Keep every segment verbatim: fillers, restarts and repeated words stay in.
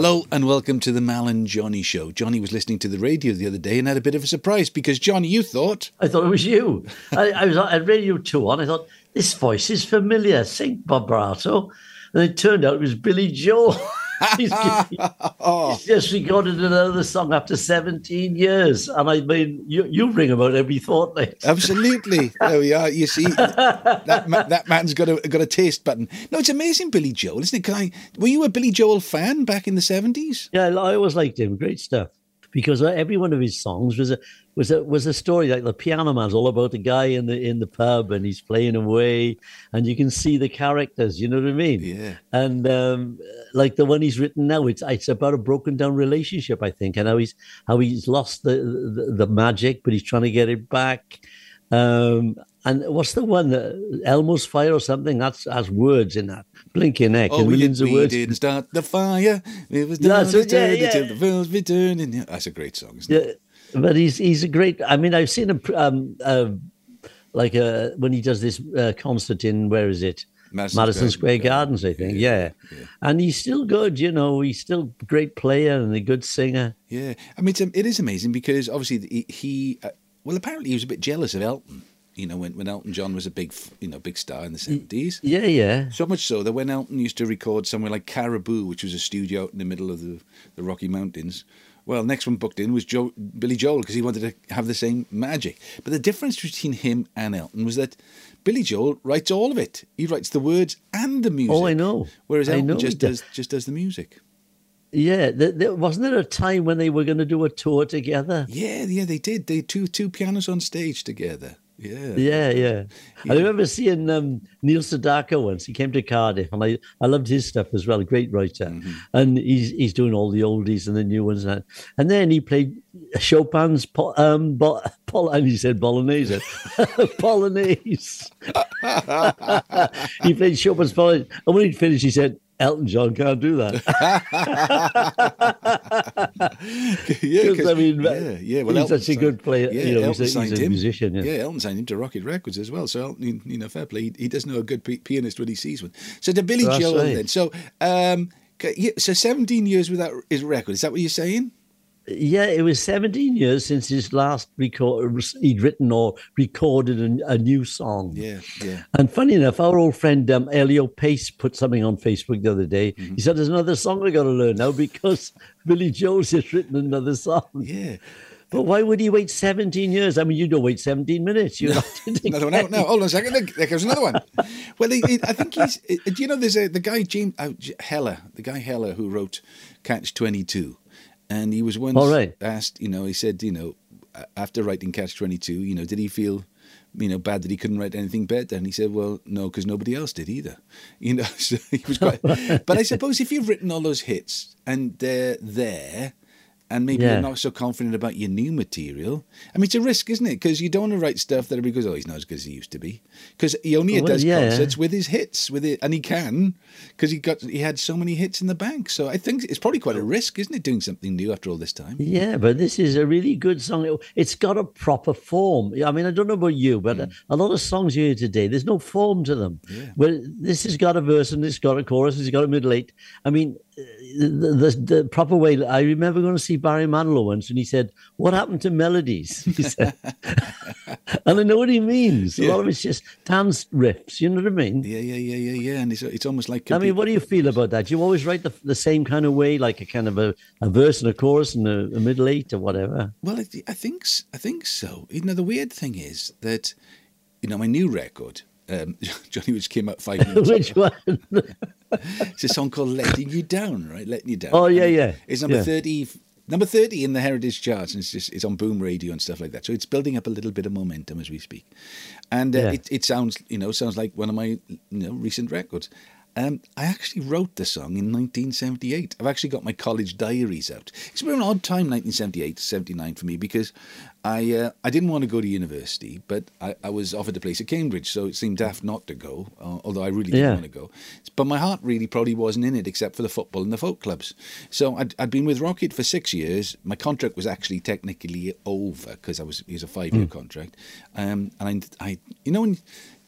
Hello and welcome to the Mal and Johnny show. Johnny was listening to the radio the other day and had a bit of a surprise because, Johnny, you thought... I thought it was you. I, I was on Radio two on. I thought, this voice is familiar. Sing vibrato. And it turned out it was Billy Joel. he's, he's just recorded another song after seventeen years. And I mean, you, you ring about every fortnight. Absolutely. There we are. You see, that man, that man's got a got a taste button. No, it's amazing, Billy Joel, isn't it? Can I, were you a Billy Joel fan back in the seventies? Yeah, I always liked him. Great stuff. Because every one of his songs was a was a was a story. Like the Piano Man's all about a guy in the in the pub and he's playing away, and you can see the characters. You know what I mean? Yeah. And um, like the one he's written now, it's it's about a broken down relationship, I think, and how he's how he's lost the the, the magic, but he's trying to get it back. Um, and what's the one, Elmo's Fire or something? That's has words in that. Blinking heck, oh, and millions of words. We didn't start the fire. It was done until yeah, yeah. the bells be turning. That's a great song, isn't yeah, it? But he's he's a great. I mean, I've seen him um, uh, like a, when he does this uh, concert in where is it? Madison, Madison Square, Square Gardens, Gardens, I think. Yeah. Yeah. yeah, and he's still good. You know, he's still a great player and a good singer. Yeah, I mean, it's, it is amazing because obviously he. he uh, well, apparently he was a bit jealous of Elton. You know, when, when Elton John was a big, you know, big star in the seventies. Yeah, yeah. So much so that when Elton used to record somewhere like Caribou, which was a studio out in the middle of the, the Rocky Mountains, well, next one booked in was Joe, Billy Joel because he wanted to have the same magic. But the difference between him and Elton was that Billy Joel writes all of it. He writes the words and the music. Oh, I know. Whereas Elton I know. just does just does the music. Yeah, there, there, wasn't there a time when they were going to do a tour together? Yeah, yeah, they did. They had two two pianos on stage together. Yeah. yeah, yeah, yeah. I remember seeing um, Neil Sedaka once. He came to Cardiff, and I, I loved his stuff as well. A great writer, mm-hmm. and he's he's doing all the oldies and the new ones. And, and then he played Chopin's po- um, bo- pol- and he said Polonaise, Polonaise. He played Chopin's Polonaise, and when he finished, he said, Elton John can't do that. yeah, cause, I mean, yeah, yeah. Well, he's Elton such a good player. Yeah, you know, Elton he's a, he's a musician. Yeah. yeah, Elton signed him to Rocket Records as well. So, Elton, you know, fair play. He, he does know a good p- pianist when he sees one. So, to Billy That's Joel right. then. So, um, so seventeen years without his record. Is that what you're saying? Yeah, it was seventeen years since his last record he'd written or recorded a, a new song. Yeah, yeah. And funny enough, our old friend um, Elio Pace put something on Facebook the other day. Mm-hmm. He said, "There's another song I got to learn now because Billy Joel's has written another song." Yeah. But why would he wait seventeen years? I mean, you don't wait seventeen minutes. You're no, not another one out. No, hold on a second. There goes another one. Well, it, it, I think he's... Do you know, there's a, the guy, Gene uh, Heller, the guy Heller who wrote Catch twenty-two. And he was once All right. asked, you know, he said, you know, after writing Catch twenty-two, you know, did he feel, you know, bad that he couldn't write anything better? And he said, well, no, because nobody else did either. You know, so he was quite... But I suppose if you've written all those hits and they're there and maybe yeah. you're not so confident about your new material, I mean, it's a risk, isn't it? Because you don't want to write stuff that everybody goes, oh, he's not as good as he used to be. Because he only well, does yeah. concerts with his hits, with it, and he can, because he got he had so many hits in the bank. So I think it's probably quite a risk, isn't it, doing something new after all this time? Yeah, but this is a really good song. It's got a proper form. I mean, I don't know about you, but mm. a lot of songs you hear today, there's no form to them. Yeah. Well, this has got a verse and it's got a chorus and it's got a middle eight. I mean... The, the, the proper way. I remember going to see Barry Manilow once, and he said, "What happened to melodies?" He said, and I know what he means. A yeah. lot of it's just dance riffs. You know what I mean? Yeah, yeah, yeah, yeah, yeah. And it's it's almost like. I mean, what do you feel about that? Do you always write the the same kind of way, like a kind of a, a verse and a chorus and a, a middle eight or whatever? Well, I think I think so. You know, the weird thing is that, you know, my new record. Um, Johnny, which came out five minutes Which one? It's a song called Letting You Down, right? Letting You Down. Oh, yeah, yeah. It's number yeah. thirty, number thirty in the Heritage Charts, and it's just it's on Boom Radio and stuff like that. So it's building up a little bit of momentum as we speak. And uh, yeah. it, it sounds, you know, sounds like one of my you know, recent records. Um, I actually wrote the song in nineteen seventy-eight. I've actually got my college diaries out. It's been an odd time, nineteen seventy-eight to seventy-nine for me, because I uh, I didn't want to go to university, but I, I was offered a place at Cambridge, so it seemed daft not to go, uh, although I really didn't yeah. want to go. But my heart really probably wasn't in it, except for the football and the folk clubs. So I'd, I'd been with Rocket for six years. My contract was actually technically over, because I was it was a five-year mm. contract. Um, and I, I, you know, when...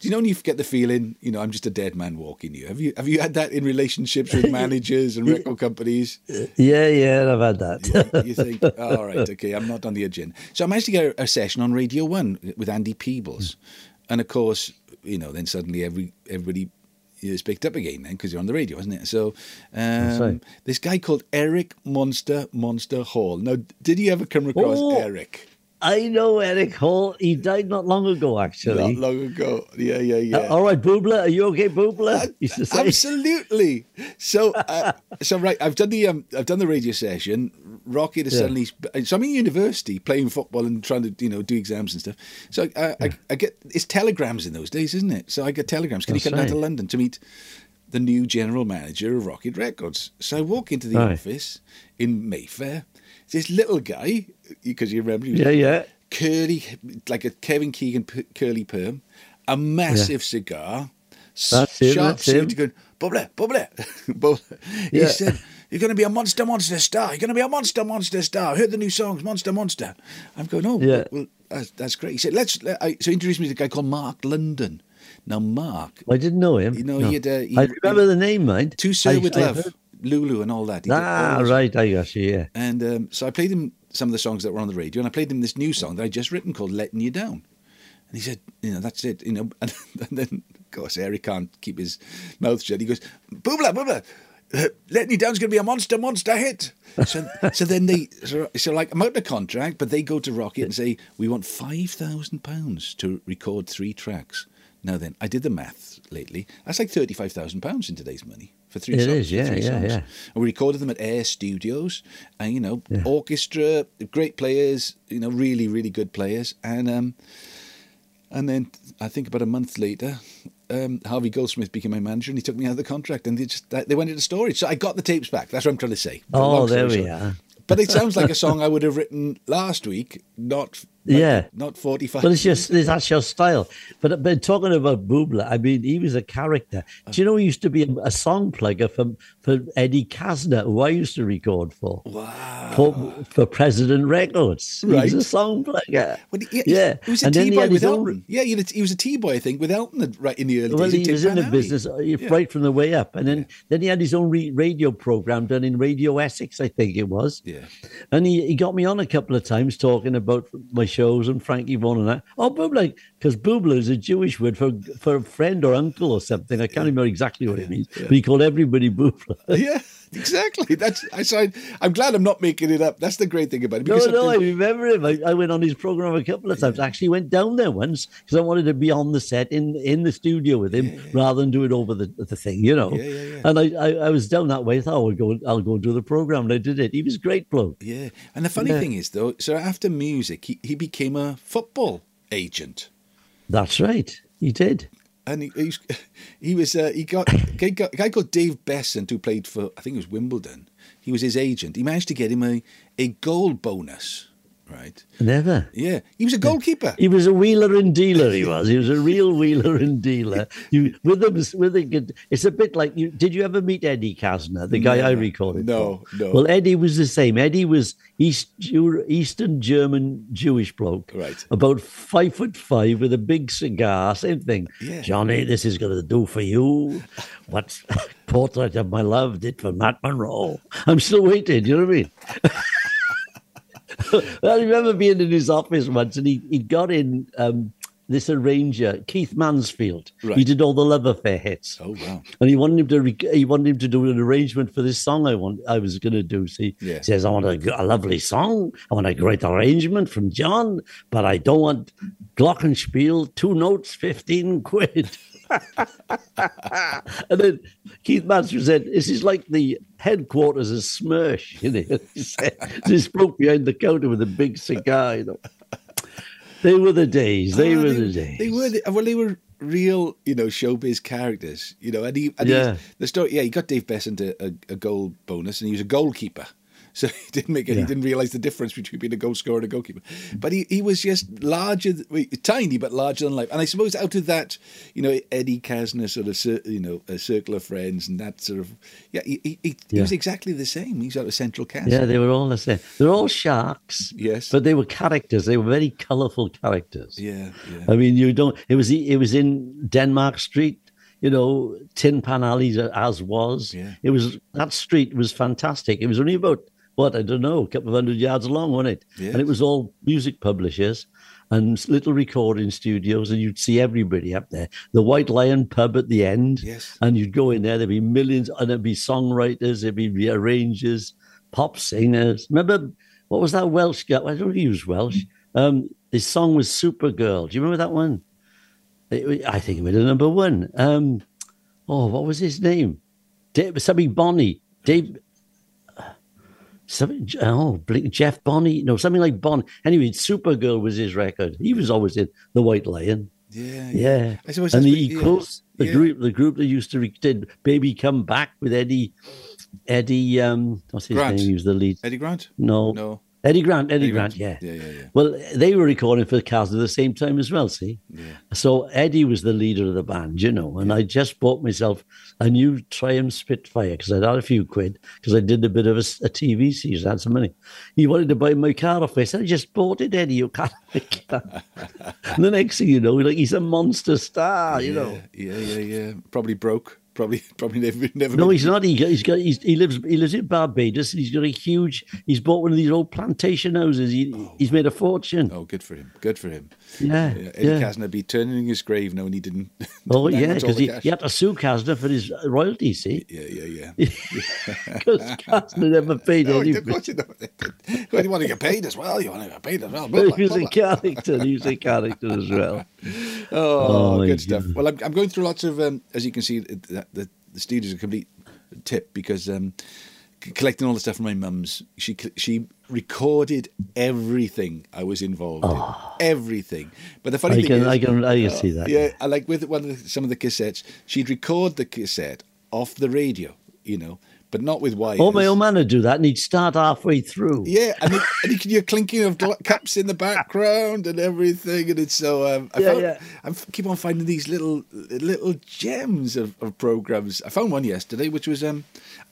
Do you know when you get the feeling, you know, I'm just a dead man walking here? Have you have you had that in relationships with managers and record companies? Yeah, yeah, I've had that. Yeah, you think, oh, all right, okay, I'm not on the agenda. So I managed to get a session on Radio One with Andy Peebles. And, of course, you know, then suddenly every everybody is picked up again then, because you're on the radio, isn't it? So um, right. This guy called Eric Monster Monster Hall. Now, did you ever come across oh. Eric? I know Eric Hall. He died not long ago, actually. Not long ago. Yeah, yeah, yeah. Uh, all right, Boobler. Are you okay, Boobler? Uh, used to say. Absolutely. So, uh, so right. I've done the um, I've done the radio session. Rocket is yeah. suddenly. So I'm in university playing football and trying to, you know, do exams and stuff. So I, I, yeah. I, I get it's telegrams in those days, isn't it? So I get telegrams. Can That's you come right. down to London to meet the new general manager of Rocket Records? So I walk into the right. office in Mayfair. This little guy, because you remember, he was yeah, yeah, curly, like a Kevin Keegan p- curly perm, a massive yeah. cigar, that's him, sharp suit, going, Bubbler, Bubbler, Bubbler. He yeah. said, "You're going to be a monster, monster star. You're going to be a monster, monster star. I heard the new songs, Monster, Monster." I'm going, "Oh, yeah. well, that's, that's great." He said, "Let's." Let, I, so he introduced me to a guy called Mark London. Now, Mark, I didn't know him. You know, no. he had. Uh, he, I remember the name, mind. To Sir I, with I Love. Heard- Lulu and all that. He ah, all right, I got you, yeah. And um, so I played him some of the songs that were on the radio, and I played him this new song that I'd just written called Letting You Down. And he said, you know, that's it, you know. And, and then, of course, Eric can't keep his mouth shut. He goes, "Boobla, boobla, uh, Letting You Down's going to be a monster, monster hit." So so then they, so, so like, I'm out of contract, but they go to Rocket and say, "We want five thousand pounds to record three tracks." Now then, I did the maths lately. That's like thirty-five thousand pounds in today's money for three it songs. It is, yeah, yeah, songs. yeah. And we recorded them at Air Studios, and, you know, yeah. orchestra, great players, you know, really, really good players. And um, and then I think about a month later, um, Harvey Goldsmith became my manager, and he took me out of the contract, and they just they went into storage. So I got the tapes back. That's what I'm trying to say. Oh, there we short. are. But it sounds like a song I would have written last week, not like, yeah, not forty-five. But it's just that's your style. But but talking about Boobler, I mean, he was a character. Do you know he used to be a, a song plugger for for Eddie Kassner, who I used to record for. Wow. For, for President Records, right. He was a song plugger. Well, he, yeah, he was a T boy with Elton. Own... Yeah, he was a T boy, I think, with Elton right in the early well, days. Well, he was in the business yeah. right from the way up, and then yeah. then he had his own re- radio program done in Radio Essex, I think it was. Yeah. And he, he got me on a couple of times talking about my shows and Frankie Vaughn and that. Oh, Boobla, because Boobla is a Jewish word for for a friend or uncle or something. I can't yeah. remember exactly what it means, yeah. but he called everybody Boobla. Yeah, exactly. That's I. So I, I'm glad I'm not making it up. That's the great thing about it. No, no, I, I remember him. I, I went on his program a couple of times. Yeah. I actually went down there once because I wanted to be on the set in, in the studio with him yeah, yeah. rather than do it over the, the thing, you know. Yeah, yeah, yeah. And I, I, I was down that way. I thought, oh, I'll go, I'll go do the program. And I did it. He was a great bloke. Yeah. And the funny yeah. thing is, though, so after music, he, he became a football agent. That's right. He did. And he, he was, he, was uh, he got a guy called Dave Beasant, who played for, I think it was Wimbledon. He was his agent. He managed to get him a, a goal bonus, right? Never. Yeah. He was a goalkeeper. He was a wheeler and dealer, he was. He was a real wheeler and dealer. You, with him, with him, it's a bit like, you, did you ever meet Eddie Kassner, the guy no, I recorded? No, for? no. Well, Eddie was the same. Eddie was East, Eastern German Jewish bloke. Right. About five foot five with a big cigar, same thing. Yeah. "Johnny, this is going to do for you. What Portrait of My Love did for Matt Monroe. I'm still waiting," you know what I mean? I remember being in his office once, and he, he got in um, this arranger, Keith Mansfield. Right. He did all the Love Affair hits. Oh wow! And he wanted him to re- he wanted him to do an arrangement for this song I want I was going to do. So he yeah. says, "I want a, a lovely song. I want a great arrangement from John, but I don't want glockenspiel. Two notes, fifteen quid." And then Keith Mansfield said, "This is like the headquarters of Smirsh," you know. He said, "This broke behind the counter with a big cigar." You know, they were the days. They oh, were they, the days. They were. The, well, they were real, you know, showbiz characters, you know. And he, and yeah. he the story. Yeah, he got Dave Beasant a, a, a goal bonus, and he was a goalkeeper. So he didn't make it. Yeah. He didn't realise the difference between being a goal scorer and a goalkeeper. But he, he was just larger, tiny, but larger than life. And I suppose out of that, you know, Eddie Kassner sort of, you know, a circle of friends and that sort of, yeah, he, he, he yeah. was exactly the same. He's out of Central Castle. Yeah, they were all the same. They're all sharks. Yes. But they were characters. They were very colourful characters. Yeah, yeah. I mean, you don't, it was, it was in Denmark Street. You know, Tin Pan Alley as was. Yeah. It was, that street was fantastic. It was only about, what, I don't know, a couple of hundred yards long, wasn't it? Yes. And it was all music publishers and little recording studios, and you'd see everybody up there. The White Lion Pub at the end, yes. and you'd go in there, there'd be millions, and there'd be songwriters, there'd be arrangers, pop singers. Remember, what was that Welsh guy? I don't use Welsh. Um, his song was Supergirl. Do you remember that one? I think it was number one. Um, oh, what was his name? Dave, something Bonnie. Dave, uh, something, oh, Jeff Bonnie. No, something like Bonnie. Anyway, Supergirl was his record. He was always in The White Lion. Yeah. Yeah. yeah. I suppose and the Equals, yeah. the, yeah. group, the group that used to did Baby Come Back with Eddie, Eddie, um, what's his Grant. name? He was the lead. Eddie Grant? No. No. Eddie Grant, Eddie, Eddie Grant, Grant, yeah. Yeah, yeah, yeah. Well, they were recording for Kassner at the same time as well, see? Yeah. So Eddie was the leader of the band, you know, and yeah. I just bought myself a new Triumph Spitfire because I'd had a few quid because I did a bit of a, a T V season, I had some money. He wanted to buy my car off me. I said, I just bought it, Eddie, you can't make that. And the next thing you know, like he's a monster star, you yeah, know. Yeah, yeah, yeah. Probably broke. Probably, probably never. never no, been. he's not. He, he's got. He's, he lives. He lives in Barbados, and he's got a huge. He's bought one of these old plantation houses. He, oh, he's made a fortune. Oh, good for him. Good for him. Yeah. yeah. Eddie yeah. Kassner be turning in his grave knowing he didn't. Oh yeah, because he, he had to sue Kassner for his royalties. See. Yeah, yeah, yeah. Because Kassner never paid no, anything. Of course you don't. Well, you want to get paid as well. You want to get paid as well. Blah, blah, he was blah, a blah. character. He was a character as well. Oh, oh good stuff. God. Well, I'm, I'm going through lots of, um, as you can see. That, The, the studio's a complete tip because um, c- collecting all the stuff from my mum's, she she recorded everything I was involved oh. in, everything. But the funny I thing can, is, I can, I can uh, see that. Yeah, yeah, like with one of the, some of the cassettes, she'd record the cassette off the radio, you know. But not with wires. Oh, my old man would do that, and he'd start halfway through. Yeah, and, it, and you're clinking of cups in the background and everything, and it's so. Um, I yeah, found, yeah. I keep on finding these little little gems of, of programs. I found one yesterday, which was um,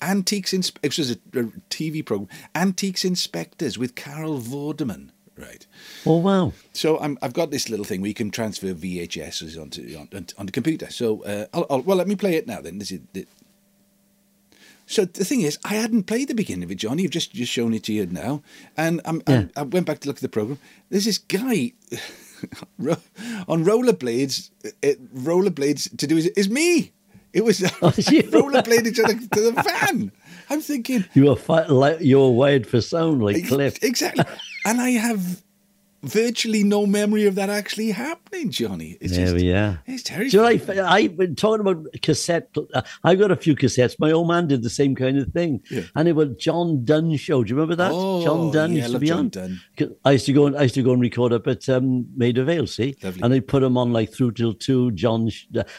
Antiques. Ins- it was a, a T V program, Antiques Inspectors with Carol Vorderman. Right. Oh wow! So I'm, I've got this little thing where you can transfer V H Ss onto on, on the computer. So uh, I'll, I'll, well, let me play it now. Then this is. This, So the thing is, I hadn't played the beginning of it, Johnny. You've just, just shown it to you now. And I'm, yeah. I, I went back to look at the programme. There's this guy on rollerblades, it, rollerblades to do his, is me. It was oh, rollerbladed to the, to the van. I'm thinking. You were, fight, like, you were wired for sound like Cliff. Exactly. And I have virtually no memory of that actually happening, Johnny. It's there just, we are. It's terrifying. You know, I, I've been talking about cassette. Uh, I got a few cassettes. My old man did the same kind of thing. Yeah. And it was John Dunn show. Do you remember that? Oh, John Dunn yeah, used to be John on. Dunn. I used to go and I used to go and record up at um, Maid of Vale, see? Lovely. And I put them on like through till two, John.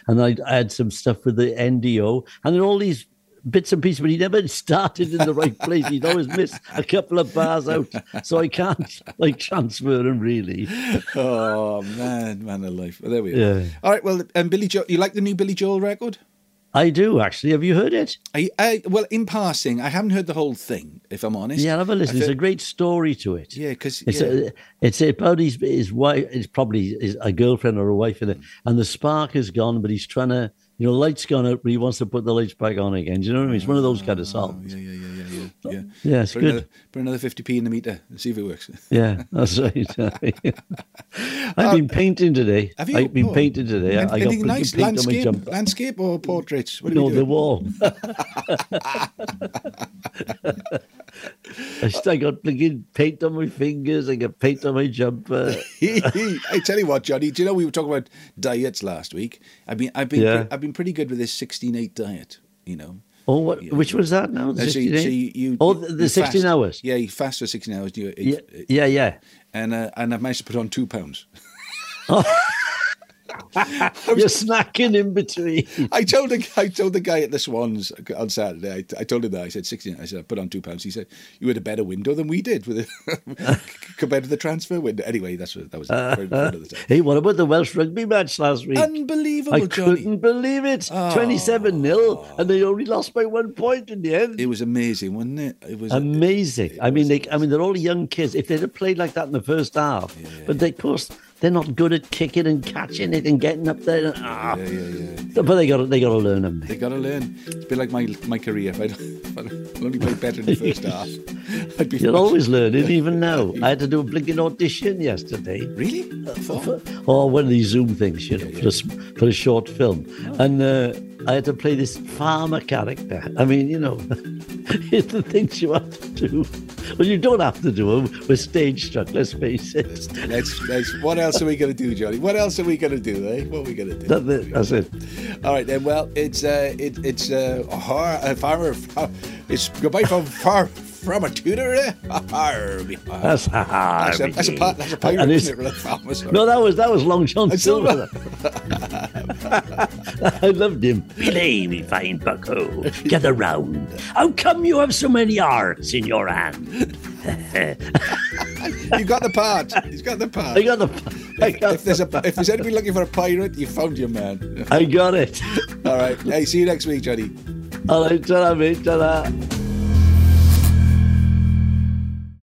And I, I had some stuff with the N D O. And then all these bits and pieces, but he never started in the right place. He'd always miss a couple of bars out, so I can't like transfer him really. Oh man, man alive! Well, there we are. Yeah. All right, well, um, Billy Joel, you like the new Billy Joel record? I do actually. Have you heard it? I, I well, in passing, I haven't heard the whole thing. If I'm honest, yeah, have a listen. Heard... It's a great story to it. Yeah, because it's, yeah. it's about his his wife. It's probably his, a girlfriend or a wife in it, and the spark is gone, but he's trying to. You know, light's gone out, but he wants to put the lights back on again. Do you know what I mean? It's one of those kind of songs. Oh, yeah, yeah, yeah, yeah, yeah. Yeah, yeah it's put good. Another, put another fifty p in the meter and see if it works. Yeah, that's right. I've been painting today. Have you? I've been oh, painting today. Anything I got nice? Landscape, landscape or portraits? What no, the wall. I got paint on my fingers. I got paint on my jumper. I tell you what, Johnny. Do you know we were talking about diets last week? I've been, I've been, yeah. I've been pretty good with this sixteen eight diet, you know. Oh, what, yeah. Which was that now? The so you, so you, you, oh, the, the sixteen fast. Hours. Yeah, you fast for sixteen hours. You, yeah, it, yeah, yeah. And uh, and I've managed to put on two pounds. Oh. You're snacking in between. I told the I told the guy at the Swans on Saturday. I, I told him that I said sixteen. I said I put on two pounds. He said you had a better window than we did with a, compared to the transfer window. Anyway, that's what that was. Uh, very uh, the time. Hey, what about the Welsh rugby match last week? Unbelievable! I Johnny. couldn't believe it. Oh. Twenty-seven nil, and they only lost by one point in the end. It was amazing, wasn't it? It was amazing. It, it I mean, was they, amazing. I mean, they're all young kids. If they'd have played like that in the first half, yeah, but they, of course. They're not good at kicking and catching it and getting up there. Ah. Yeah, yeah, yeah, yeah. But they got they got to learn them. They got to learn. It's a bit like my my career. If I I'll only play better in the first half. I'd be You're much... always learning, even now. I had to do a blinking audition yesterday. Really? For, for, or one of these Zoom things, you know, yeah, yeah. For, a, for a short film. Oh. And uh, I had to play this farmer character. I mean, you know, it's the things you have to do. Well, you don't have to do them. We're stage struck, let's face it. Let's, let's, let's, what else are we going to do, Johnny? What else are we going to do, eh? What are we going to do? That's it. That's it. All right, then. Well, it's... Uh, it, it's... Uh, horror, farmer... It's goodbye from far... From a tutor, eh? Harvey. That's a Harvey. That's, that's a part. That's a pirate, isn't it? Oh, no, that was that was Long John Silver. I loved him. Billy, me fine bucko, gather round. How come you have so many arts in your hand? You got the part. He's got the part. I got the. If, I got if there's the a, if there's anybody looking for a pirate, you found your man. I got it. All right. Hey, see you next week, Johnny. All right, ta-ra, mate. Ta-ra.